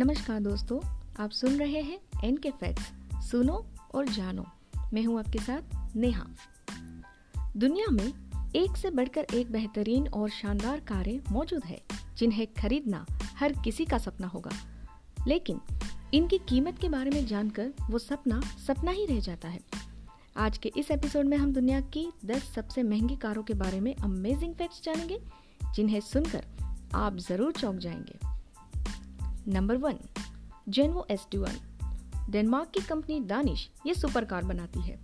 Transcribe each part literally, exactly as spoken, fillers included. नमस्कार दोस्तों, आप सुन रहे हैं एन के फैक्ट्स, सुनो और जानो। मैं हूं आपके साथ नेहा। दुनिया में एक से बढ़कर एक बेहतरीन और शानदार कारें मौजूद है जिन्हें खरीदना हर किसी का सपना होगा, लेकिन इनकी कीमत के बारे में जानकर वो सपना सपना ही रह जाता है। आज के इस एपिसोड में हम दुनिया की दस सबसे महंगी कारों के बारे में अमेजिंग फैक्ट्स जानेंगे जिन्हें सुनकर आप जरूर चौंक जाएंगे। Number one, Zenvo S D one. Denmark की कंपनी दानिश ये सुपर कार बनाती है।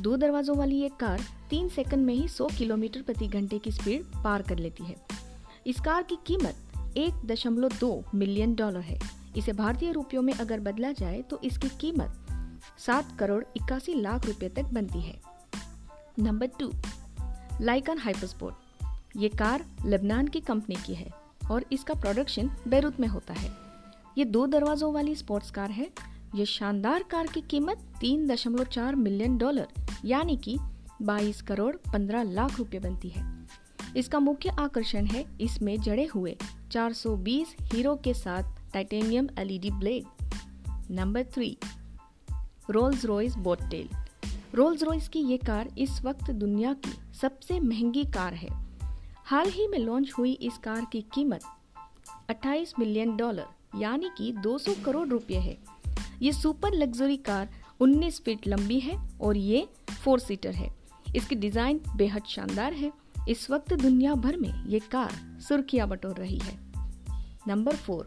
दो दरवाजों वाली ये कार तीन सेकंड में ही सौ किलोमीटर प्रति घंटे की स्पीड पार कर लेती है। इस कार की कीमत एक दशमलव दो मिलियन डॉलर है। इसे भारतीय रुपयों में अगर बदला जाए तो इसकी कीमत सात करोड़ इक्यासी लाख रुपए तक बनती है। Number two, Lykan हाइपरस्पोर्ट। ये कार लेबनान की कंपनी की है और इसका प्रोडक्शन बेरूत में होता है। ये दो दरवाजों वाली स्पोर्ट्स कार है। ये शानदार कार की कीमत तीन दशमलव चार मिलियन डॉलर यानी कि बाईस करोड़ पंद्रह लाख रुपए बनती है। इसका मुख्य आकर्षण है इसमें जड़े हुए चार सौ बीस हीरो के साथ titanium L E D blade. Number three, Rolls Royce बोटटेल। Rolls Royce की ये कार इस वक्त दुनिया की सबसे महंगी कार है। हाल ही में लॉन्च हुई इस कार की कीमत अट्ठाईस मिलियन डॉलर यानी कि दो सौ करोड़ रुपए है। ये सुपर लग्जरी कार उन्नीस फीट लंबी है और ये फोर सीटर है। इसकी डिजाइन बेहद शानदार है। इस वक्त दुनिया भर में ये कार सुर्खियां बटोर रही है। Number four,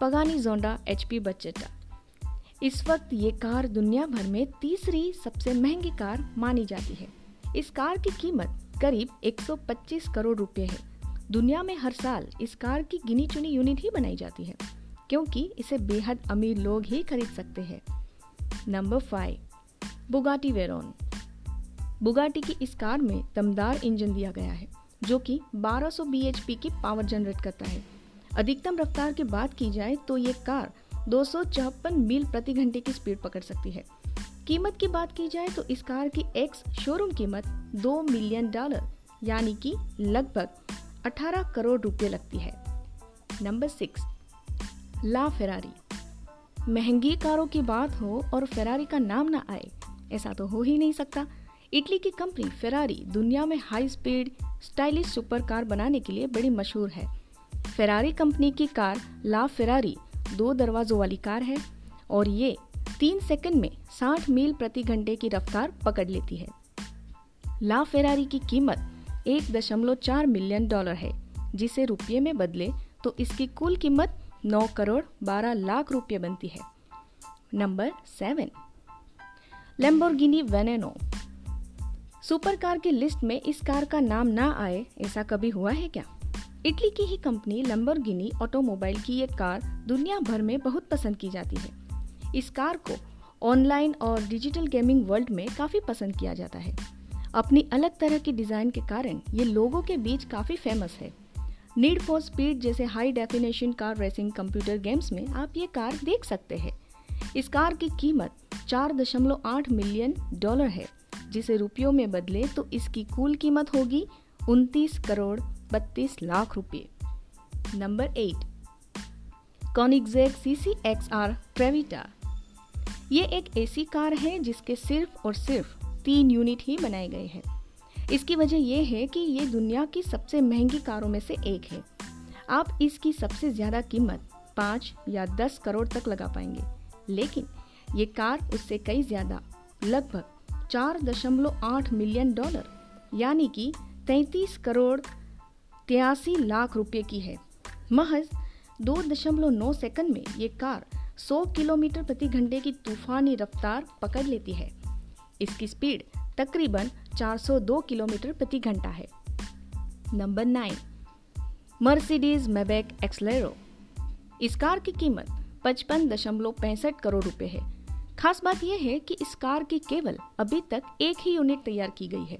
Pagani Zonda H P Barchetta. इस वक्त ये कार दुनिया भर में तीसरी सबसे महंगी कार मानी जाती है। इस कार की कीमत करीब एक सौ पच्चीस करोड़ रुपए है। दुनिया में हर साल इस कार की गिनी चुनी यूनिट ही बनाई जाती है क्योंकि इसे बेहद अमीर लोग ही खरीद सकते हैं। Number five, Bugatti Veyron. Bugatti की इस कार में दमदार इंजन दिया गया है जो कि बारह सौ बी एच पी की पावर जनरेट करता है। अधिकतम रफ्तार की बात की जाए तो ये कार दो सौ चौवन मील प्रति घंटे की स्पीड पकड़ सकती है। कीमत की बात की जाए तो इस कार की एक्स शोरूम कीमत दो मिलियन डॉलर यानी कि लगभग अठारह करोड़ रुपए लगती है। नंबर सिक्स, ला फेरारी। महंगी कारों की बात हो और फेरारी का नाम ना आए ऐसा तो हो ही नहीं सकता। इटली की कंपनी फेरारी दुनिया में high speed stylish super car बनाने के लिए बड़ी मशहूर है। फेरारी कंपनी की कार ला फेरारी दो दरवाजों वाली कार है और ये तीन सेकंड में साठ मील प्रति घंटे की रफ्तार पकड़ लेती है। ला फेरारी की कीमत एक दशमलव चार मिलियन डॉलर है जिसे रुपये में बदले तो इसकी कुल कीमत नौ करोड़ बारह लाख रुपये बनती है। Number seven, Lamborghini Veneno. Super car की लिस्ट में इस कार का नाम ना आए ऐसा कभी हुआ है क्या? इटली की ही कंपनी लैम्बोर्गिनी ऑटोमोबाइल की ये कार दुनिया भर में बहुत पसंद की जाती है। इस कार को ऑनलाइन और डिजिटल गेमिंग वर्ल्ड में काफ़ी पसंद किया जाता है। अपनी अलग तरह की डिज़ाइन के कारण ये लोगों के बीच काफ़ी फेमस है। नीड फॉर स्पीड जैसे high definition car racing computer games में आप ये कार देख सकते हैं। इस कार की कीमत चार दशमलव आठ मिलियन डॉलर है जिसे रुपयों में बदले तो इसकी कुल कीमत होगी उनतीस करोड़ बत्तीस लाख रुपए। नंबर आठ, कोनिग्सेग सी सी एक्स आर ट्रेविटा। ये एक ऐसी कार है जिसके सिर्फ और सिर्फ तीन यूनिट ही बनाए गए हैं। इसकी वजह यह है कि ये दुनिया की सबसे महंगी कारों में से एक है। आप इसकी सबसे ज़्यादा कीमत पाँच या दस करोड़ तक लगा पाएंगे, लेकिन ये कार उससे कई ज़्यादा लगभग चार दशमलव आठ मिलियन डॉलर यानी कि तैंतीस करोड़ तिरासी लाख रुपए की है। महज दो दशमलव नौ सेकंड में ये कार सौ किलोमीटर प्रति घंटे की तूफानी रफ्तार पकड़ लेती है। इसकी स्पीड तकरीबन चार सौ दो किलोमीटर प्रति घंटा है। Number nine, Mercedes Maybach Exelero. इस कार की कीमत पचपन दशमलव पैंसठ करोड़ रुपए है। खास बात यह है कि इस कार की केवल अभी तक एक ही यूनिट तैयार की गई है।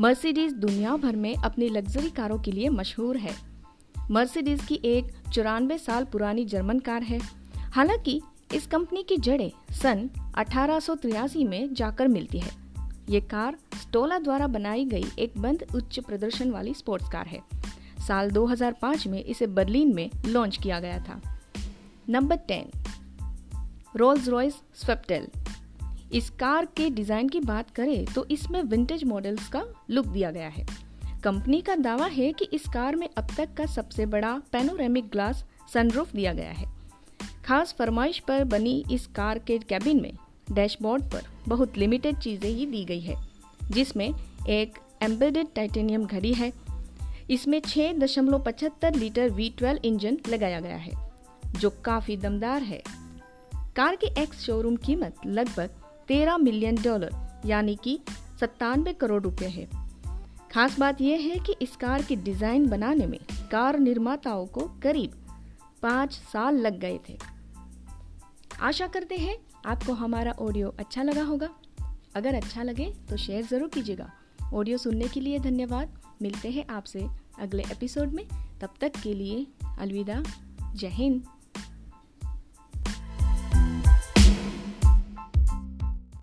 मर्सिडीज दुनिया भर में अपनी लग्जरी कारों के लिए मशहूर है। मर्सिडीज की एक चौरानवे साल पुरानी जर्मन कार है। हालांकि इस कंपनी की जड़ें सन अठारह सौ तिरासी में जाकर मिलती है। ये कार स्टोला द्वारा बनाई गई एक बंद उच्च प्रदर्शन वाली स्पोर्ट्स कार है। साल दो हज़ार पाँच में इसे बर्लिन में लॉन्च किया गया था। Number ten Rolls Royce Sweptail. इस कार के डिज़ाइन की बात करें तो इसमें विंटेज मॉडल्स का लुक दिया गया है। कंपनी का दावा है कि इस कार में अब तक का सबसे बड़ा पैनोरेमिक ग्लास सनरूफ दिया गया है। खास फरमाइश पर बनी इस कार के कैबिन में डैशबोर्ड पर बहुत लिमिटेड चीज़ें ही दी गई है, जिसमें एक एम्बेडेड टाइटेनियम घड़ी है। इसमें छह दशमलव पचहत्तर लीटर वी ट्वेल्व इंजन लगाया गया है जो काफ़ी दमदार है। कार की एक्स शोरूम कीमत लगभग तेरह मिलियन डॉलर यानी कि सत्तानवे करोड़ रुपये है। खास बात यह है कि इस कार की डिज़ाइन बनाने में कार निर्माताओं को करीब पाँच साल लग गए थे। आशा करते हैं आपको हमारा ऑडियो अच्छा लगा होगा। अगर अच्छा लगे तो शेयर ज़रूर कीजिएगा। ऑडियो सुनने के लिए धन्यवाद। मिलते हैं आपसे अगले एपिसोड में। तब तक के लिए अलविदा। जय हिंद।